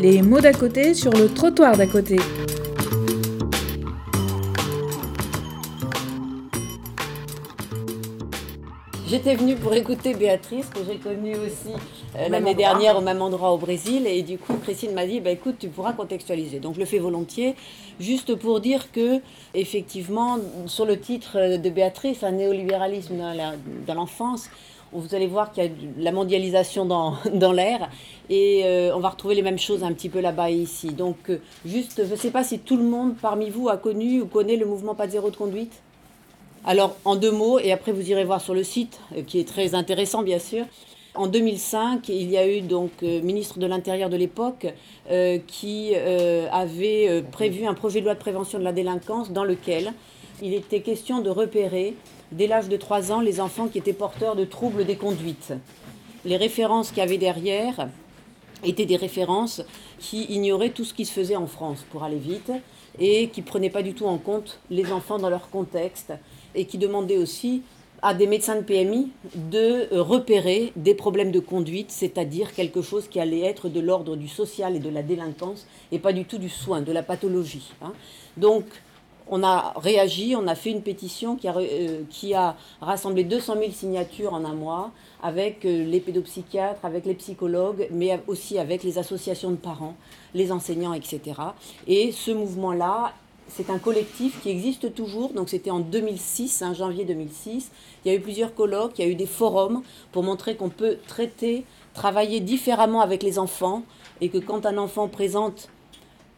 Les mots d'à côté sur le trottoir d'à côté. J'étais venue pour écouter Béatrice, que j'ai connue aussi l'année dernière au même endroit au Brésil. Et du coup, Christine m'a dit, écoute, tu pourras contextualiser. Donc, je le fais volontiers, juste pour dire que, effectivement, sur le titre de Béatrice, un néolibéralisme dans l'enfance, vous allez voir qu'il y a la mondialisation dans l'air et on va retrouver les mêmes choses un petit peu là-bas et ici. Donc, juste, je ne sais pas si tout le monde parmi vous a connu ou connaît le mouvement Pas de Zéro de Conduite. Alors, en deux mots, et après vous irez voir sur le site, qui est très intéressant bien sûr. En 2005, il y a eu donc ministre de l'Intérieur de l'époque qui avait prévu un projet de loi de prévention de la délinquance dans lequel il était question de repérer, dès l'âge de 3 ans, les enfants qui étaient porteurs de troubles des conduites. Les références qu'il y avait derrière étaient des références qui ignoraient tout ce qui se faisait en France, pour aller vite, et qui ne prenaient pas du tout en compte les enfants dans leur contexte, et qui demandait aussi à des médecins de PMI de repérer des problèmes de conduite, c'est-à-dire quelque chose qui allait être de l'ordre du social et de la délinquance, et pas du tout du soin, de la pathologie. Donc, on a réagi, on a fait une pétition qui a rassemblé 200 000 signatures en un mois, avec les pédopsychiatres, avec les psychologues, mais aussi avec les associations de parents, les enseignants, etc. Et ce mouvement-là, c'est un collectif qui existe toujours, donc c'était en 2006, janvier 2006. Il y a eu plusieurs colloques, il y a eu des forums pour montrer qu'on peut traiter, travailler différemment avec les enfants et que quand un enfant présente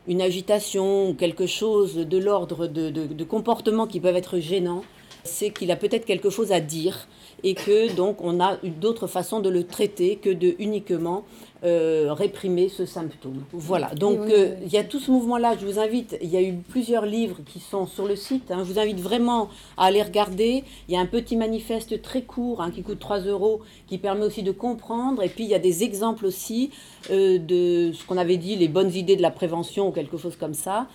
une agitation ou quelque chose de l'ordre de comportements qui peuvent être gênants, c'est qu'il a peut-être quelque chose à dire et que donc on a d'autres façons de le traiter que de uniquement réprimer ce symptôme. Voilà, donc il y a tout ce mouvement-là, je vous invite, il y a eu plusieurs livres qui sont sur le site, je vous invite vraiment à aller regarder, il y a un petit manifeste très court qui coûte 3 €, qui permet aussi de comprendre, et puis il y a des exemples aussi de ce qu'on avait dit, les bonnes idées de la prévention ou quelque chose comme ça,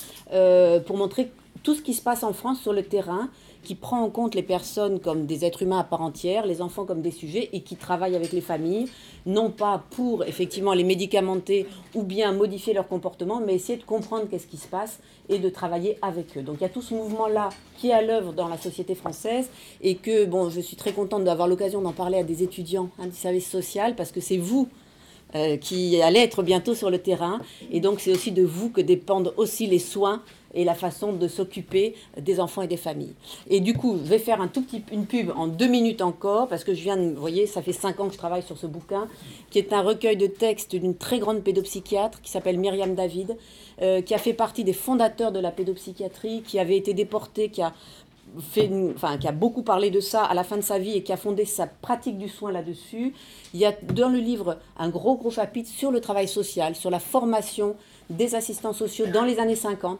pour montrer tout ce qui se passe en France sur le terrain, qui prend en compte les personnes comme des êtres humains à part entière, les enfants comme des sujets, et qui travaille avec les familles, non pas pour effectivement les médicamenter ou bien modifier leur comportement, mais essayer de comprendre qu'est-ce qui se passe et de travailler avec eux. Donc il y a tout ce mouvement-là qui est à l'œuvre dans la société française et que bon, je suis très contente d'avoir l'occasion d'en parler à des étudiants du service social parce que c'est vous qui allez être bientôt sur le terrain et donc c'est aussi de vous que dépendent aussi les soins et la façon de s'occuper des enfants et des familles. Et du coup, je vais faire une pub en 2 minutes encore, parce que je viens de... Vous voyez, ça fait 5 ans que je travaille sur ce bouquin, qui est un recueil de textes d'une très grande pédopsychiatre, qui s'appelle Myriam David, qui a fait partie des fondateurs de la pédopsychiatrie, qui avait été déportée, qui a beaucoup parlé de ça à la fin de sa vie et qui a fondé sa pratique du soin là-dessus. Il y a dans le livre un gros chapitre sur le travail social, sur la formation des assistants sociaux dans les années 50,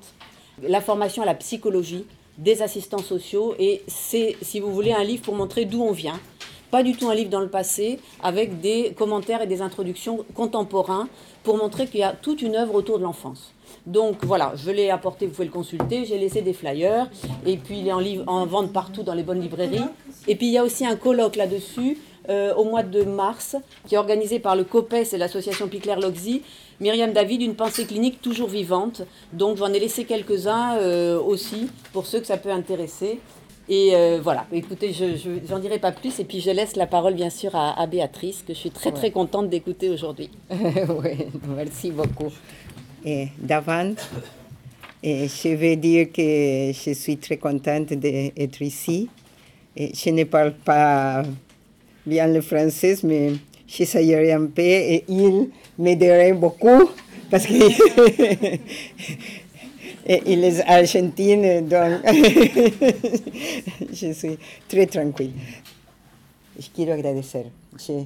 la formation à la psychologie des assistants sociaux, et c'est, si vous voulez, un livre pour montrer d'où on vient. Pas du tout un livre dans le passé, avec des commentaires et des introductions contemporains pour montrer qu'il y a toute une œuvre autour de l'enfance. Donc voilà, je l'ai apporté, vous pouvez le consulter, j'ai laissé des flyers, et puis il est en vente partout dans les bonnes librairies. Et puis il y a aussi un colloque là-dessus, au mois de mars, qui est organisé par le COPES et l'association Pikler-Lóczy, Myriam David, une pensée clinique toujours vivante. Donc j'en ai laissé quelques-uns aussi, pour ceux que ça peut intéresser. Et voilà, écoutez, je n'en dirai pas plus, et puis je laisse la parole bien sûr à Béatrice, que je suis très contente d'écouter aujourd'hui. Oui, merci beaucoup. Et d'avant, je veux dire que je suis très contente d'être ici. Et je ne parle pas bien le français, mais j'essayerai un peu et il m'aiderait beaucoup, parce que... Et il est argentin, donc je suis très tranquille. Je quiero agradecer. Je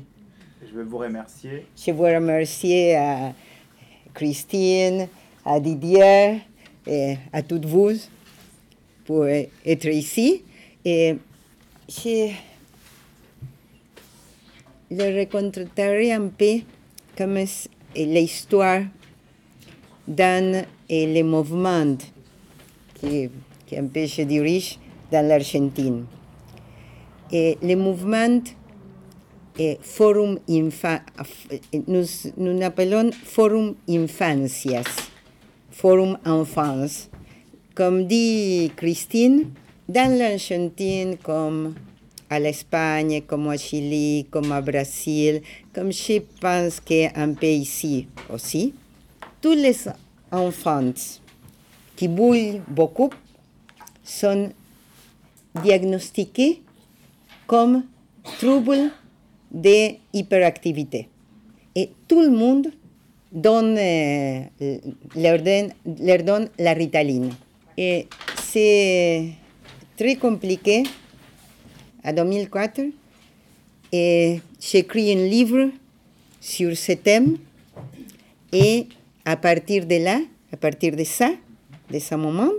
veux vous remercier. Je veux remercier à Christine, à Didier, et à toutes vous pour être ici. Et je le raconterai un peu comme l'histoire dans les mouvements qui un peu se dirigent dans l'Argentine. Et les mouvements forum nous appelons forum infancias, forum enfance. Comme dit Christine, dans l'Argentine, comme à l'Espagne, comme au Chili, comme au Brésil, comme je pense qu'un pays ici aussi, tous les enfants qui bouillent beaucoup sont diagnostiqués comme troubles d'hyperactivité. Et tout le monde donne, leur donne la ritaline. Et c'est très compliqué. En 2004, j'ai écrit un livre sur ce thème. Et à partir de là, à partir de ce moment,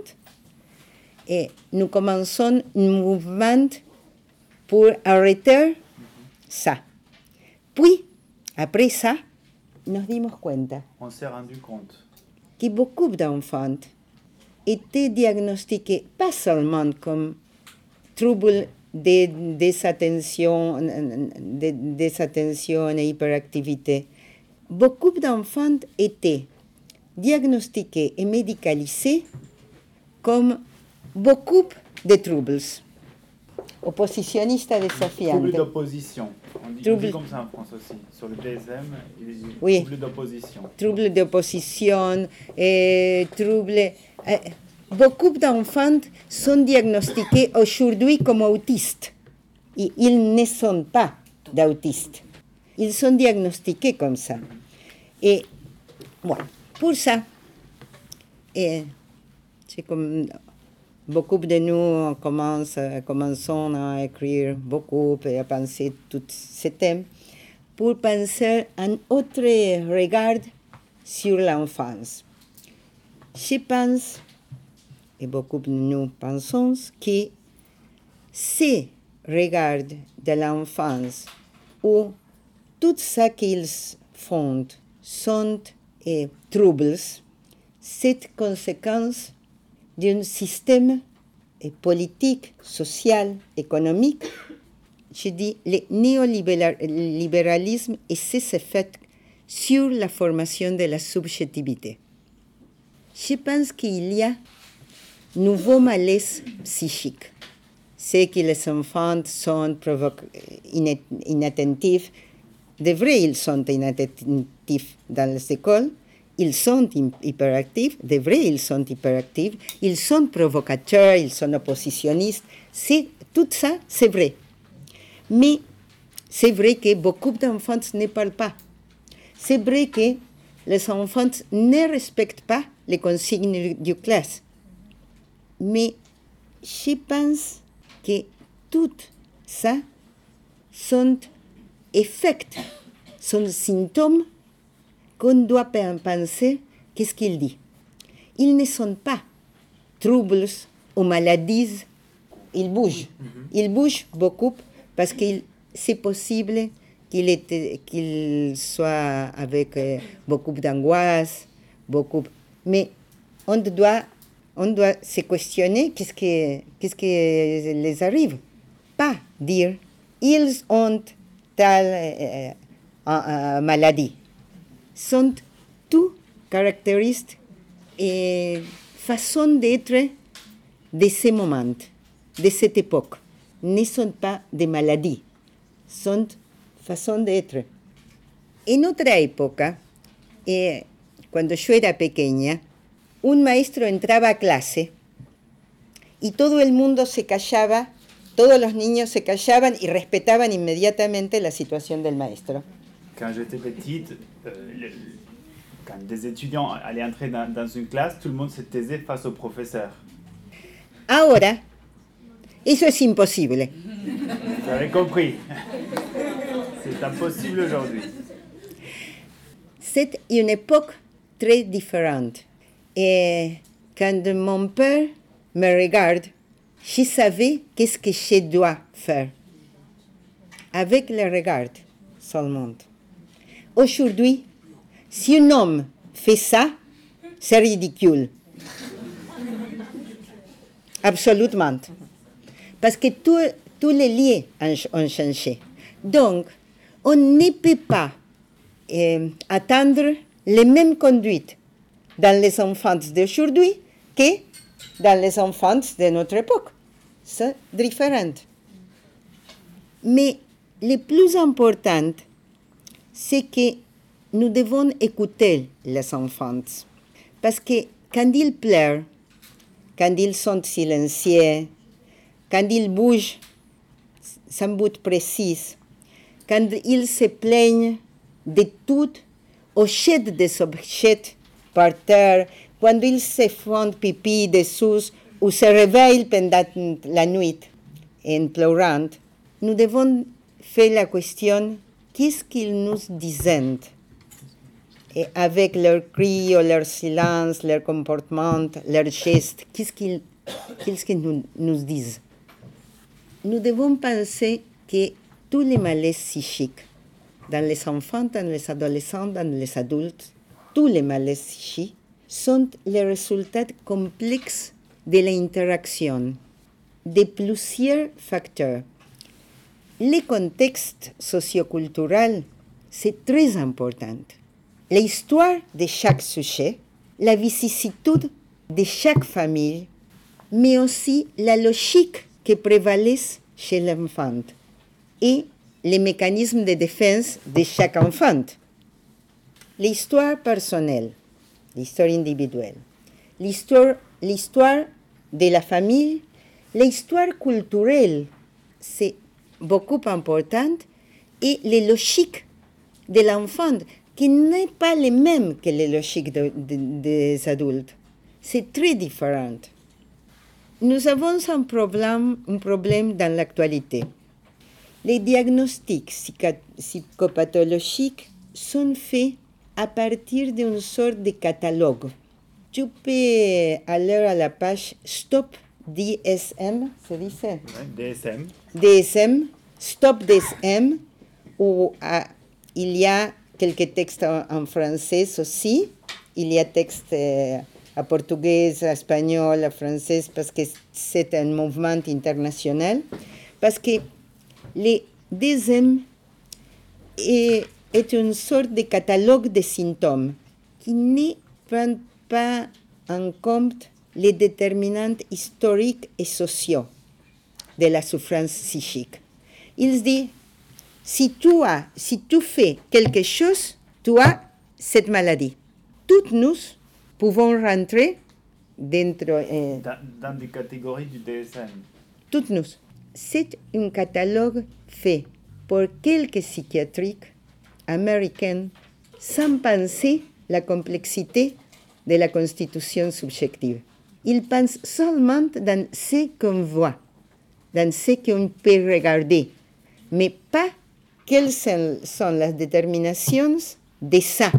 et nous commençons un mouvement pour arrêter ça. Puis, après ça, on s'est rendu compte que beaucoup d'enfants étaient diagnostiqués pas seulement comme troubles de désattention et hyperactivité. Beaucoup d'enfants étaient diagnostiqués et médicalisés comme beaucoup de troubles. Oppositionniste désafiante. Troubles d'opposition. On dit comme ça en France aussi. Sur le DSM, oui. Troubles d'opposition. Troubles d'opposition, beaucoup d'enfants sont diagnostiqués aujourd'hui comme autistes. Et ils ne sont pas d'autistes. Ils sont diagnostiqués comme ça. Et voilà. Pour ça, c'est comme beaucoup de nous commençons à écrire beaucoup et à penser tous ces thèmes pour penser un autre regard sur l'enfance. Je pense, et beaucoup de nous pensons, que ces regards de l'enfance où tout ce qu'ils font sont troubles, cette conséquence d'un système politique, social, économique, je dis le néolibéralisme et ses effets sur la formation de la subjectivité. Je pense qu'il y a un nouveau malaise psychique. C'est que les enfants sont inattentifs. De vrai, ils sont inattentifs dans les écoles. Ils sont hyperactifs, de vrai, ils sont hyperactifs, ils sont provocateurs, ils sont oppositionnistes. Tout ça, c'est vrai. Mais c'est vrai que beaucoup d'enfants ne parlent pas. C'est vrai que les enfants ne respectent pas les consignes du classe. Mais je pense que tout ça sont effets, sont symptômes qu'on doit penser qu'est-ce qu'il dit. Ils ne sont pas troubles ou maladies. Ils bougent. Ils bougent beaucoup parce que c'est possible qu'ils soient avec beaucoup d'angoisse, beaucoup. Mais on doit se questionner qu'est-ce qui les arrive. Pas dire ils ont telle maladie. Sont toutes caractéristiques et façons d'être de ces moments, de cette époque. Ne sont pas des maladies, sont façons d'être. En notre époque, quand je era pequeña, un maestro entraba a clase y todo el mundo se callaba, todos los niños se callaban y respetaban inmediatamente la situación del maestro. Quand j'étais petite, quand des étudiants allaient entrer dans une classe, tout le monde se taisait face au professeur. Ahora, eso es imposible. Vous avez compris. C'est impossible aujourd'hui. C'est une époque très différente. Et quand mon père me regarde, je savais qu'est-ce que je dois faire. Avec le regard seulement. Aujourd'hui, si un homme fait ça, c'est ridicule. Absolument. Parce que tous les liens ont changé. Donc, on ne peut pas atteindre les mêmes conduites dans les enfants d'aujourd'hui que dans les enfants de notre époque. C'est différent. Mais le plus important, c'est que nous devons écouter les enfants. Parce que quand ils pleurent, quand ils sont silencieux, quand ils bougent sans but précis, quand ils se plaignent de tout, ou jettent des objets par terre, quand ils se font pipi dessous ou se réveillent pendant la nuit en pleurant, nous devons faire la question, qu'est-ce qu'ils nous disent? Et avec leurs cris, leur silence, leur comportement, leurs gestes, qu'est-ce qu'ils nous disent? Nous devons penser que tous les malaises psychiques, dans les enfants, dans les adolescents, dans les adultes, tous les malaises psychiques sont les résultats complexes de l'interaction de plusieurs facteurs. Le contexte socioculturel, c'est très important. L'histoire de chaque sujet, la vicissitude de chaque famille, mais aussi la logique qui prévalait chez l'enfant et les mécanismes de défense de chaque enfant. L'histoire personnelle, l'histoire individuelle, l'histoire de la famille, l'histoire culturelle, c'est beaucoup important, et les logiques de l'enfant, qui n'est pas les mêmes que les logiques des adultes. C'est très différent. Nous avons un problème dans l'actualité. Les diagnostics psychopathologiques sont faits à partir d'une sorte de catalogue. Tu peux aller à la page Stop DSM, se dit ça? DSM. DSM, Stop DSM, où il y a quelques textes en français aussi. Il y a textes en portugais, en espagnol, en français, parce que c'est un mouvement international. Parce que le DSM est une sorte de catalogue de symptômes qui ne prend pas en compte les déterminants historiques et sociaux de la souffrance psychique. Il se dit, si tu fais quelque chose, tu as cette maladie. Toutes nous pouvons rentrer dans des catégories du DSM. Toutes nous. C'est un catalogue fait pour quelques psychiatriques américaines sans penser la complexité de la constitution subjective. Ils pensent seulement dans ce qu'on voit, dans ce qu'on peut regarder, mais pas quelles sont les déterminations de ça.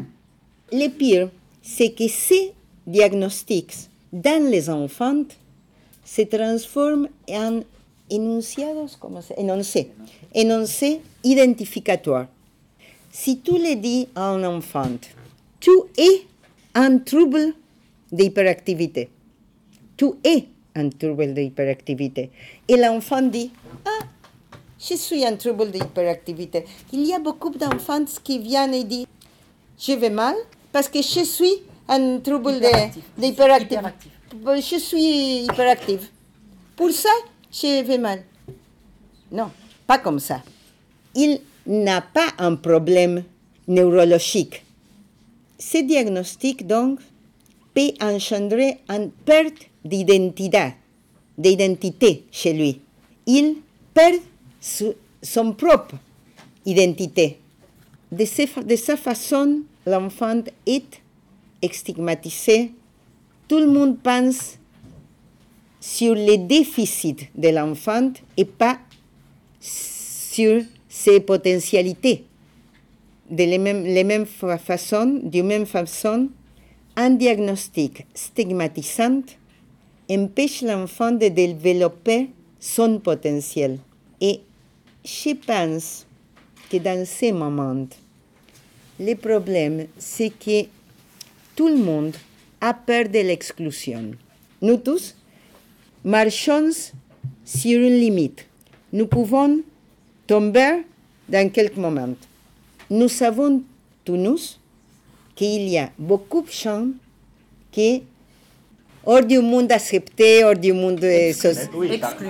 Le pire, c'est que ces diagnostics dans les enfants se transforment en énoncés identificatoires. Si tu le dis à un enfant, tu es un trouble d'hyperactivité. Tu es un trouble d'hyperactivité. Et l'enfant dit, ah, je suis un trouble d'hyperactivité. Il y a beaucoup d'enfants qui viennent et disent, je vais mal parce que je suis un trouble d'hyperactivité. Je suis hyperactive. Pour ça, je vais mal. Non, pas comme ça. Il n'a pas un problème neurologique. Ce diagnostic, donc, peut engendrer une perte d'identité chez lui. Il perd son propre identité. De cette façon, l'enfant est stigmatisé. Tout le monde pense sur les déficits de l'enfant et pas sur ses potentialités. De la même façon, un diagnostic stigmatisant empêche l'enfant de développer son potentiel. Et je pense que dans ces moments, le problème, c'est que tout le monde a peur de l'exclusion. Nous tous marchons sur une limite. Nous pouvons tomber dans quelques moments. Nous savons tous qu'il y a beaucoup de gens qui, hors du monde accepté, hors du monde social,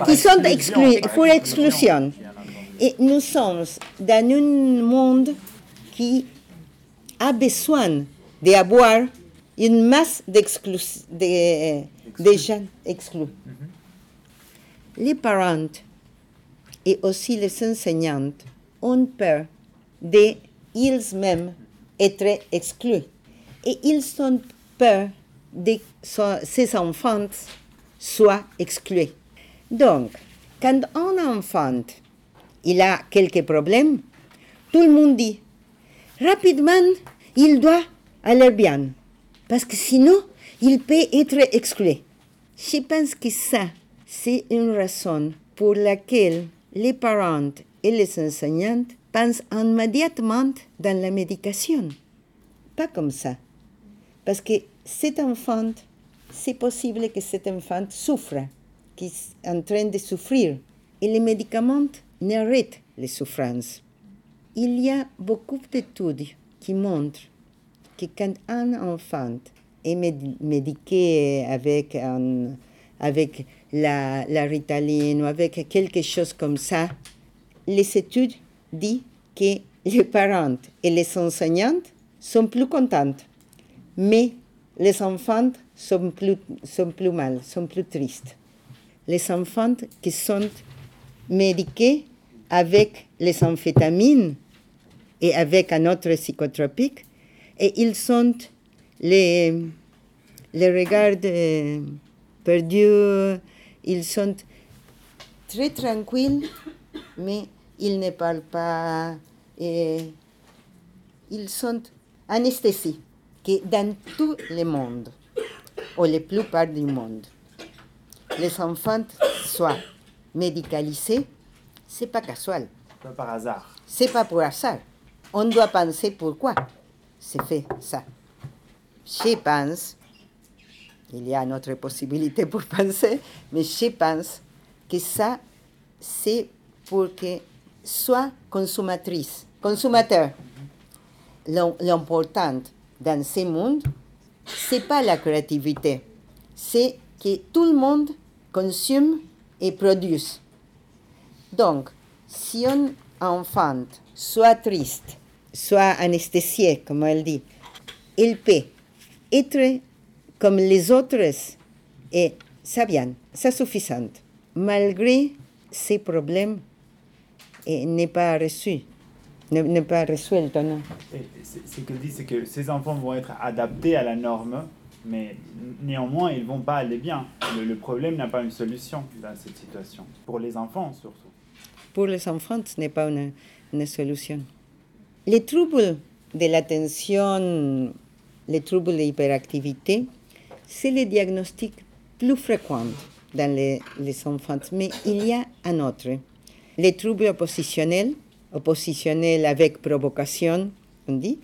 qui sont exclus, pour exclusion. Et nous sommes dans un monde qui a besoin d'avoir une masse de gens exclus. Les parents et aussi les enseignants ont peur d'eux-mêmes être exclus. Et ils ont peur que ces enfants soient exclus. Donc, quand un enfant il a quelques problèmes, tout le monde dit rapidement, il doit aller bien, parce que sinon, il peut être exclu. Je pense que ça, c'est une raison pour laquelle les parents et les enseignants pensent immédiatement dans la médication. Pas comme ça. Parce que cet enfant, c'est possible que cet enfant souffre, qu'il est en train de souffrir. Et les médicaments n'arrêtent les souffrances. Il y a beaucoup d'études qui montrent que quand un enfant est médiqué avec la Ritaline ou avec quelque chose comme ça, les études disent que les parents et les enseignants sont plus contents, mais les enfants sont plus mal, sont plus tristes. Les enfants qui sont médiqués avec les amphétamines et avec un autre psychotropique, et ils sont les regards perdus, ils sont très tranquilles, mais ils ne parlent pas, et ils sont anesthésiés, que dans tout le monde, ou la plupart du monde, les enfants soient médicalisés, c'est pas casual. Pas par hasard. C'est pas pour hasard. On doit penser pourquoi c'est fait ça. Je pense, il y a une autre possibilité pour penser, mais je pense que ça, c'est pour que soit consommatrice, consommateur. L'important dans ce monde, c'est pas la créativité, c'est que tout le monde consomme et produise. Donc, si un enfant soit triste, soit anesthésié, comme elle dit, il peut être comme les autres et ça vient, c'est suffisant. Malgré ces problèmes, il n'est pas reçu, n'est pas résolu. Ce que dit, c'est que ces enfants vont être adaptés à la norme, mais néanmoins, ils ne vont pas aller bien. Le problème n'a pas une solution dans cette situation, pour les enfants surtout. Pour les enfants, ce n'est pas une solution. Les troubles de l'attention, les troubles de l'hyperactivité, c'est le diagnostic plus fréquent dans les enfants. Mais il y a un autre. Les troubles oppositionnels, oppositionnels avec provocation, on dit,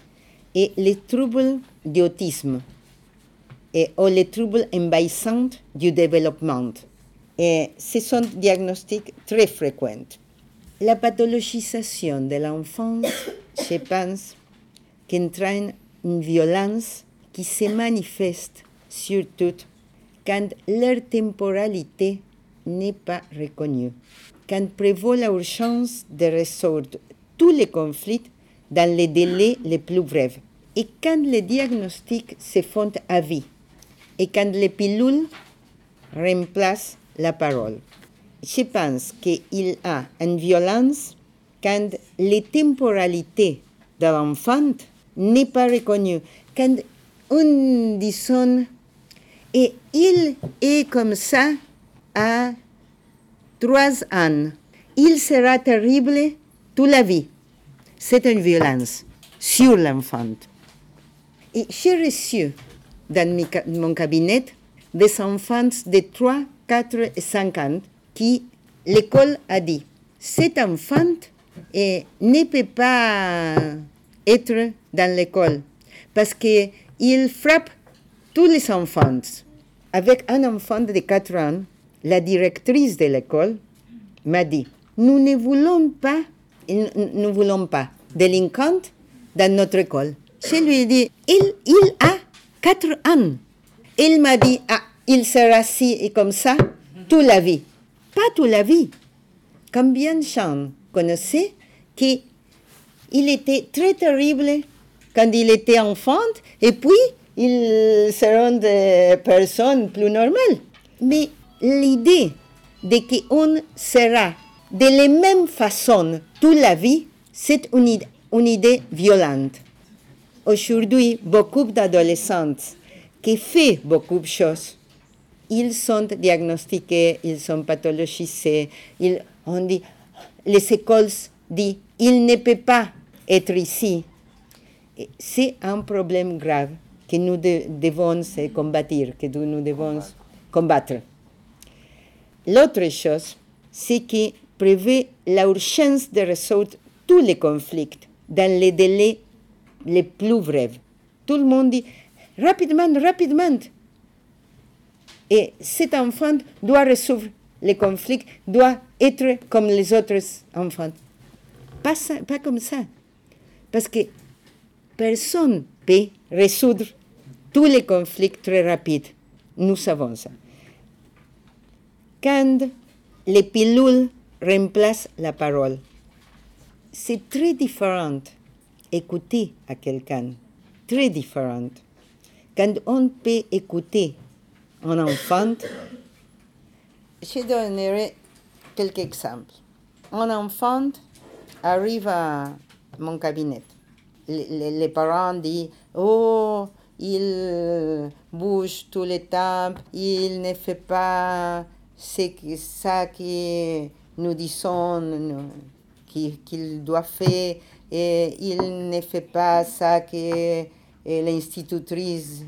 et les troubles d'autisme, ou les troubles envahissants du développement. Et ce sont des diagnostics très fréquents. La pathologisation de l'enfance, je pense, qu'entraîne une violence qui se manifeste surtout quand leur temporalité n'est pas reconnue, quand prévaut l'urgence de résoudre tous les conflits dans les délais les plus brefs, et quand les diagnostics se font à vie, et quand les pilules remplacent la parole. Je pense qu'il y a une violence quand les temporalités de l'enfant n'est pas reconnue, quand on disons et il est comme ça à 3 ans, il sera terrible toute la vie. C'est une violence sur l'enfant. Et j'ai reçu dans mon cabinet des enfants de 3, 4 et 5 ans qui, l'école a dit, cet enfant ne peut pas être dans l'école parce qu'il frappe tous les enfants. Avec un enfant de 4 ans, la directrice de l'école m'a dit, nous ne voulons pas délinquantes dans notre école. Je lui ai dit, il a 4 ans. Il m'a dit, ah, il sera assis et comme ça toute la vie. Pas toute la vie. Combien de gens connaissaient qu'il était très terrible quand il était enfant et puis ils seront des personnes plus normales. Mais l'idée de qu'on sera de la même façon toute la vie, c'est une idée violente. Aujourd'hui, beaucoup d'adolescents qui font beaucoup de choses, ils sont diagnostiqués, ils sont pathologisés. On dit, les écoles disent, il ne peut pas être ici. Et c'est un problème grave que nous devons combattre, que nous devons combattre. L'autre chose, c'est que prévu l'urgence de résoudre tous les conflits dans les délais les plus brefs. Tout le monde dit rapidement, rapidement. Et cet enfant doit résoudre les conflits, doit être comme les autres enfants. Pas, ça, pas comme ça. Parce que personne ne peut résoudre tous les conflits très rapides. Nous savons ça. Quand les pilules remplacent la parole, c'est très différent. Écouter à quelqu'un, très différent. Quand on peut écouter un enfant, je donnerai quelques exemples. Un enfant arrive à mon cabinet. Les parents disent « Oh, il bouge tout le temps, il ne fait pas ça que nous disons qu'il doit faire, et il ne fait pas ça que l'institutrice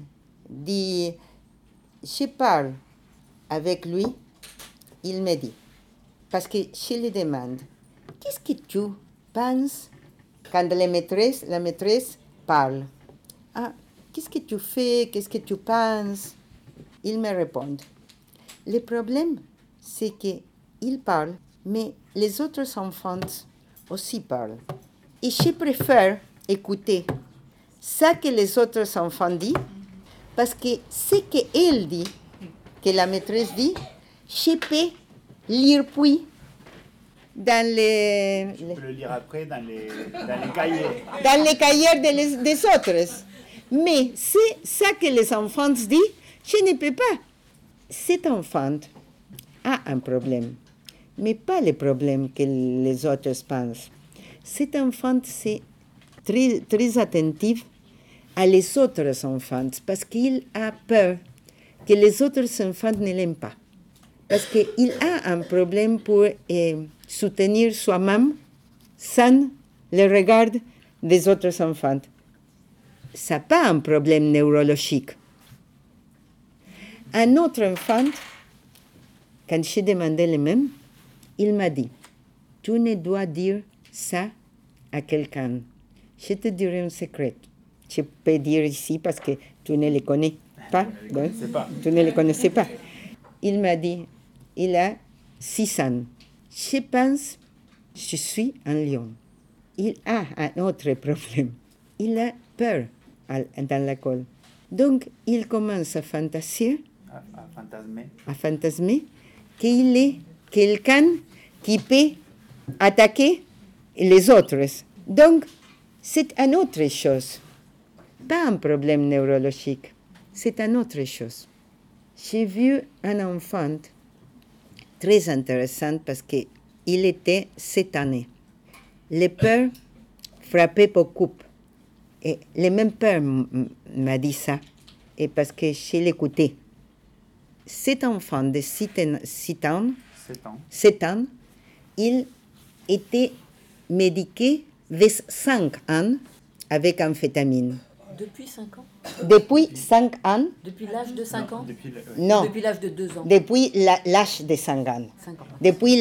dit. » Je parle avec lui, il me dit, parce que je lui demande, qu'est-ce que tu penses quand la maîtresse parle? Ah, qu'est-ce que tu fais? Qu'est-ce que tu penses? Il me répond. Le problème, c'est qu'il parle, mais les autres enfants aussi parlent. Et je préfère écouter ça que les autres enfants disent, parce que ce qu'elle dit, que la maîtresse dit, je peux lire puis dans les... Je peux le lire après dans les cahiers. Dans les cahiers des autres. Mais c'est ça que les enfants disent, je ne peux pas. Cet enfant a un problème, mais pas le problème que les autres pensent. Cet enfant, c'est très, très attentif à les autres enfants, parce qu'il a peur que les autres enfants ne l'aiment pas. Parce qu'il a un problème pour soutenir soi-même sans le regard des autres enfants. Ça n'a pas un problème neurologique. Un autre enfant, quand j'ai demandé le même, il m'a dit, tu ne dois dire ça à quelqu'un. Je te dirai un secret. Je peux dire ici parce que tu ne les connais pas. Tu ne les connaissais pas. Il m'a dit, il a 6 ans. Je pense, je suis un lion. Il a un autre problème. Il a peur dans la colle. Donc, il commence à fantasmer. À fantasmer qu'il est quelqu'un qui peut attaquer les autres. Donc, c'est une autre chose. Pas un problème neurologique, c'est une autre chose. J'ai vu un enfant très intéressant parce qu'il était cette année. Les peurs frappaient beaucoup. Et les mêmes peurs m'a dit ça, et parce que je l'écoutais. Cet enfant de 7 ans, il était médiqué vers 5 ans avec amphétamine. Depuis 5 ans? Depuis 5 ans. Depuis l'âge de 5 ans? Non. Depuis l'âge de 2 ans? Depuis l'âge de 5 ans. Depuis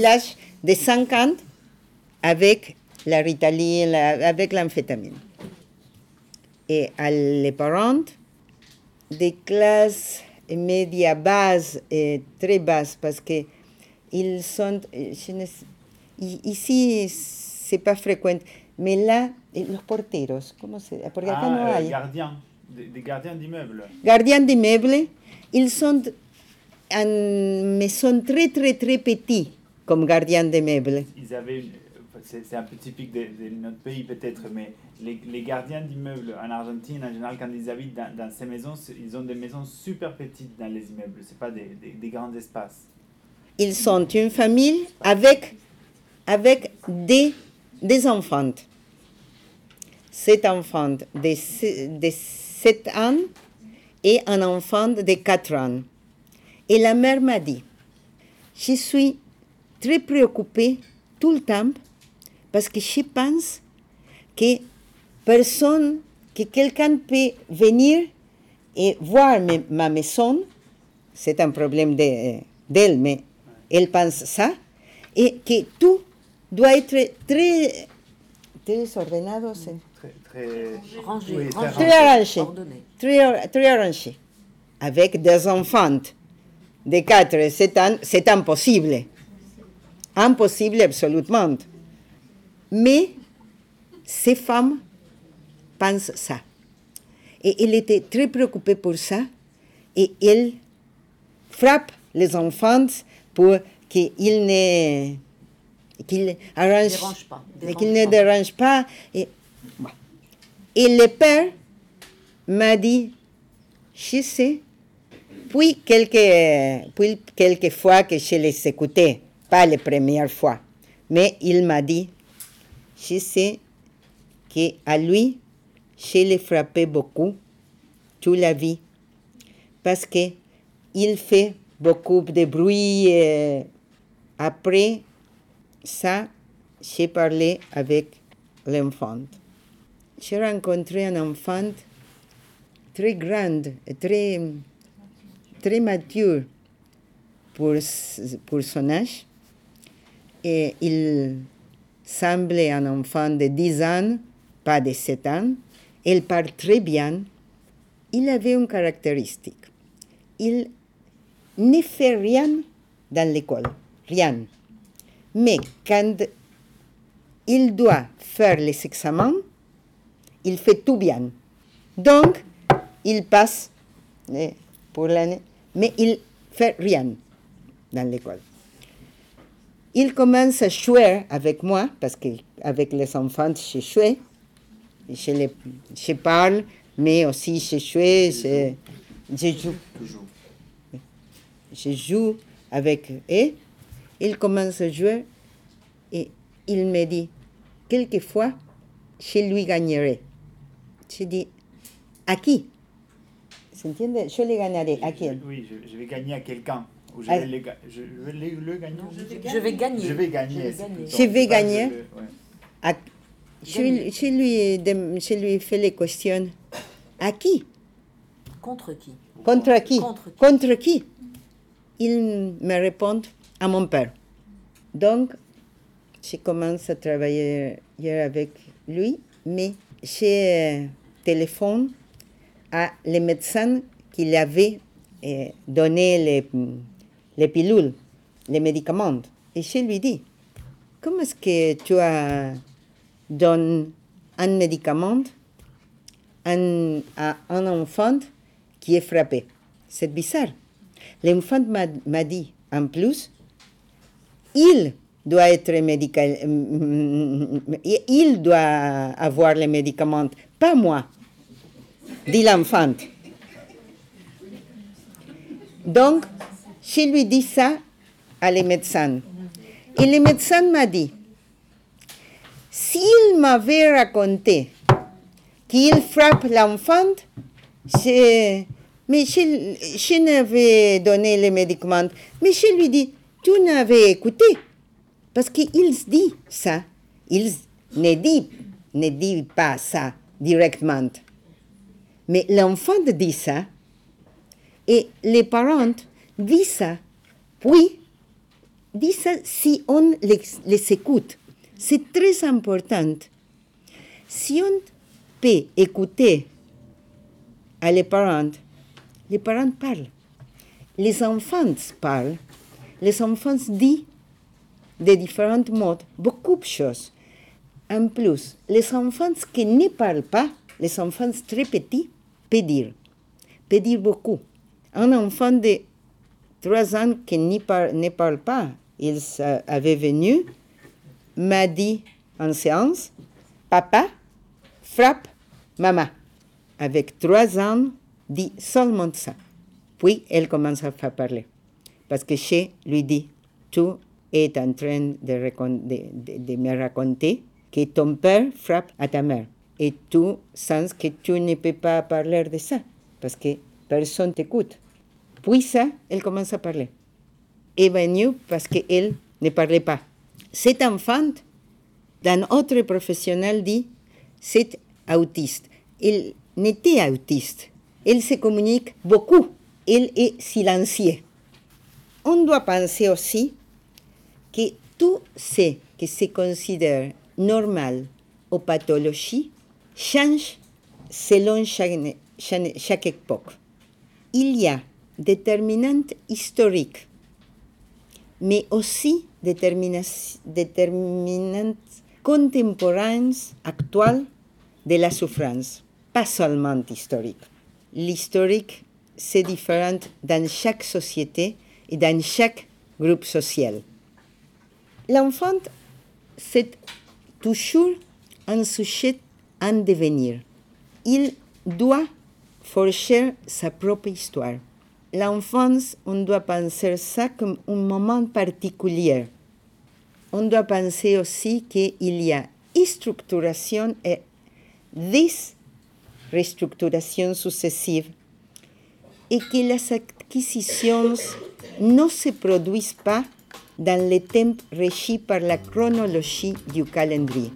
l'âge de 5 ans avec la Ritaline, avec l'amphétamine. Et les parents des classes médias basses et très basses, parce que ils sont... Ici, c'est pas fréquent. Mais là, los porteros, ¿cómo se dice? Porque acá no hay. Gardien, de gardien d'immeuble. Gardien d'immeuble, ils sont, mais sont très, très, très petits comme gardien d'immeuble. Ils avaient, c'est un peu typique de notre pays peut-être, mais les gardiens d'immeubles en Argentine, en général, quand ils habitent dans ces maisons, ils ont des maisons super petites dans les immeubles, c'est pas des grands espaces. Ils sont une famille avec des enfants. Sept enfants de 7 ans et un enfant de 4 ans. Et la mère m'a dit, je suis très préoccupée tout le temps parce que je pense que personne, que quelqu'un peut venir et voir ma maison. C'est un problème d'elle, mais elle pense ça. Et que tout doit être très désordonné, très arrangé. Avec des enfants de 4 et 7 ans, c'est impossible. Impossible absolument. Mais ces femmes pensent ça. Et elle était très préoccupée pour ça. Et elle frappe les enfants pour qu'ils ne dérangent pas. Et le père m'a dit, je sais, puis quelques fois que je les écoutais, pas les premières fois, mais il m'a dit, je sais qu'à lui, je l'ai frappé beaucoup toute la vie, parce qu'il fait beaucoup de bruit. Après ça, j'ai parlé avec l'enfant. J'ai rencontré un enfant très grand, très, très mature pour son âge. Et il semblait un enfant de 10 ans, pas de 7 ans. Il parle très bien. Il avait une caractéristique. Il ne fait rien dans l'école. Rien. Mais quand il doit faire les examens, il fait tout bien. Donc, il passe pour l'année, mais il ne fait rien dans l'école. Il commence à jouer avec moi, parce qu'avec les enfants, je joue. Je parle, mais aussi je joue. Je joue avec eux. Il commence à jouer et il me dit, quelquefois, je lui gagnerai. Je dis, à qui? S'entendez? Je le gagnerai. À qui? Oui, je vais gagner à quelqu'un. Ou je vais le gagner. Je vais gagner. Je vais gagner. Je lui fais les questions. À qui? Contre qui? Il me répond, à mon père. Donc, je commence à travailler avec lui, mais je téléphone à le médecin qui avait donné les pilules, les médicaments. Et je lui dis, comment est-ce que tu as donné un médicament à un enfant qui est frappé? C'est bizarre. L'enfant m'a dit, en plus, il doit avoir les médicaments, pas moi, dit l'enfant. Donc, je lui dis ça à les médecins. Et le médecin m'a dit, s'il m'avait raconté qu'il frappe l'enfant, mais je n'avais donné les médicaments. Mais je lui dis, tu n'avais écouté, parce qu'il dit ça. Il ne dit pas ça directement. Mais l'enfant dit ça, et les parents disent ça. Puis, disent ça si on les écoute. C'est très important. Si on peut écouter à les parents parlent. Les enfants parlent. Les enfants disent de différentes modes beaucoup de choses. En plus, les enfants qui ne parlent pas, les enfants très petits, peuvent dire beaucoup. Un enfant de 3 ans qui ne parle pas, il avait venu, m'a dit en séance, papa, frappe maman. Avec 3 ans, dit seulement ça. Puis, elle commence à faire parler. Parce que je lui dis, tu es en train de me raconter que ton père frappe à ta mère. Et tu sens que tu ne peux pas parler de ça, parce que personne t'écoute. Puis ça, elle commence à parler. Et venue parce qu'elle ne parlait pas. Cet enfant, d'un autre professionnel dit, c'est autiste. Il n'était autiste. Il se communique beaucoup. Il est silencieux. On doit penser aussi que tout ce qui se considère normal ou pathologie change selon chaque époque. Il y a déterminantes historiques, mais aussi déterminantes contemporaines actuelles de la souffrance, pas seulement historique. L'historique, c'est différent dans chaque société et dans chaque groupe social. L'enfant, c'est toujours un sujet en devenir. Il doit forger sa propre histoire. L'enfance, on doit penser ça comme un moment particulier. On doit penser aussi qu'il y a structuration et 10 restructurations successives et que les acquisitions ne se produisent pas dans les temps régis par la chronologie du calendrier.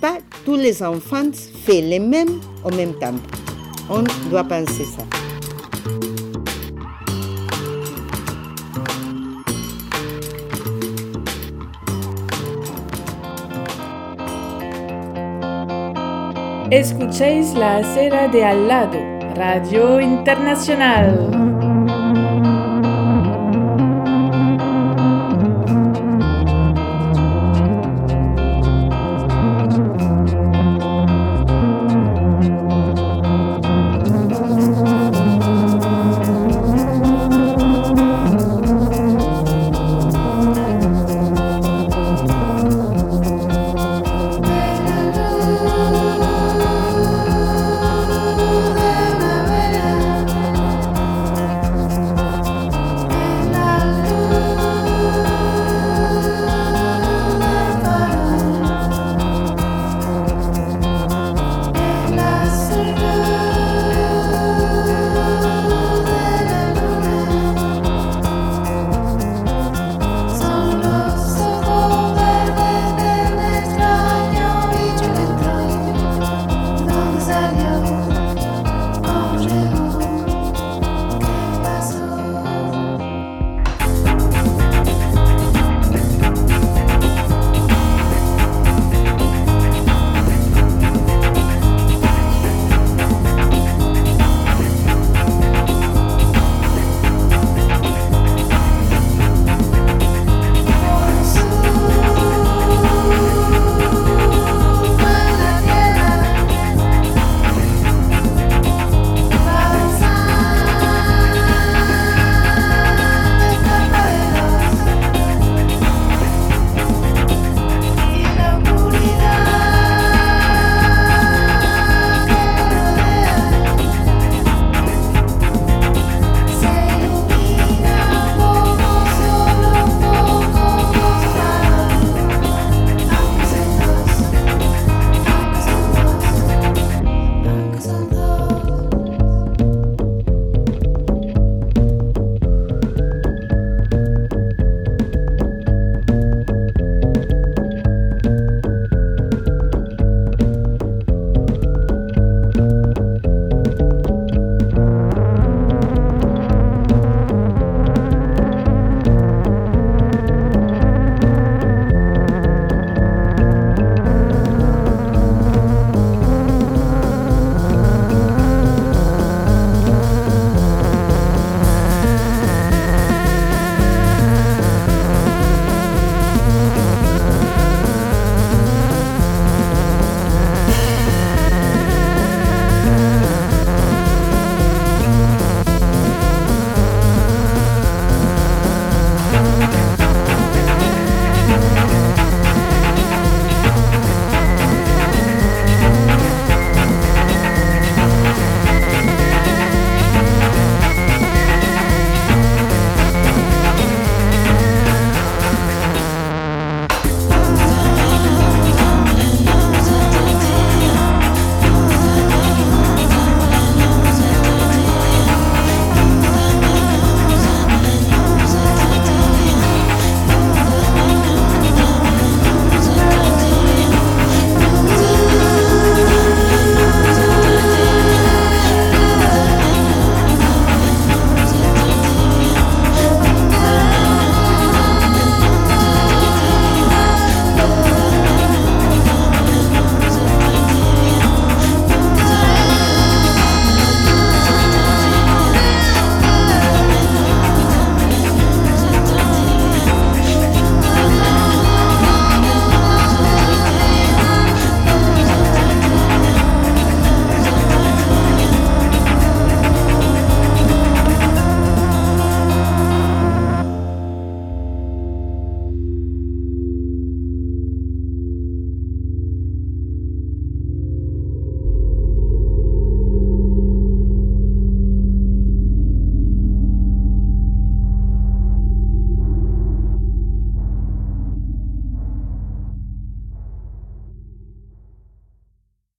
Pas tous les enfants font les mêmes en même temps. On doit penser ça. Escuchéis la acera de al lado, Radio Internacional.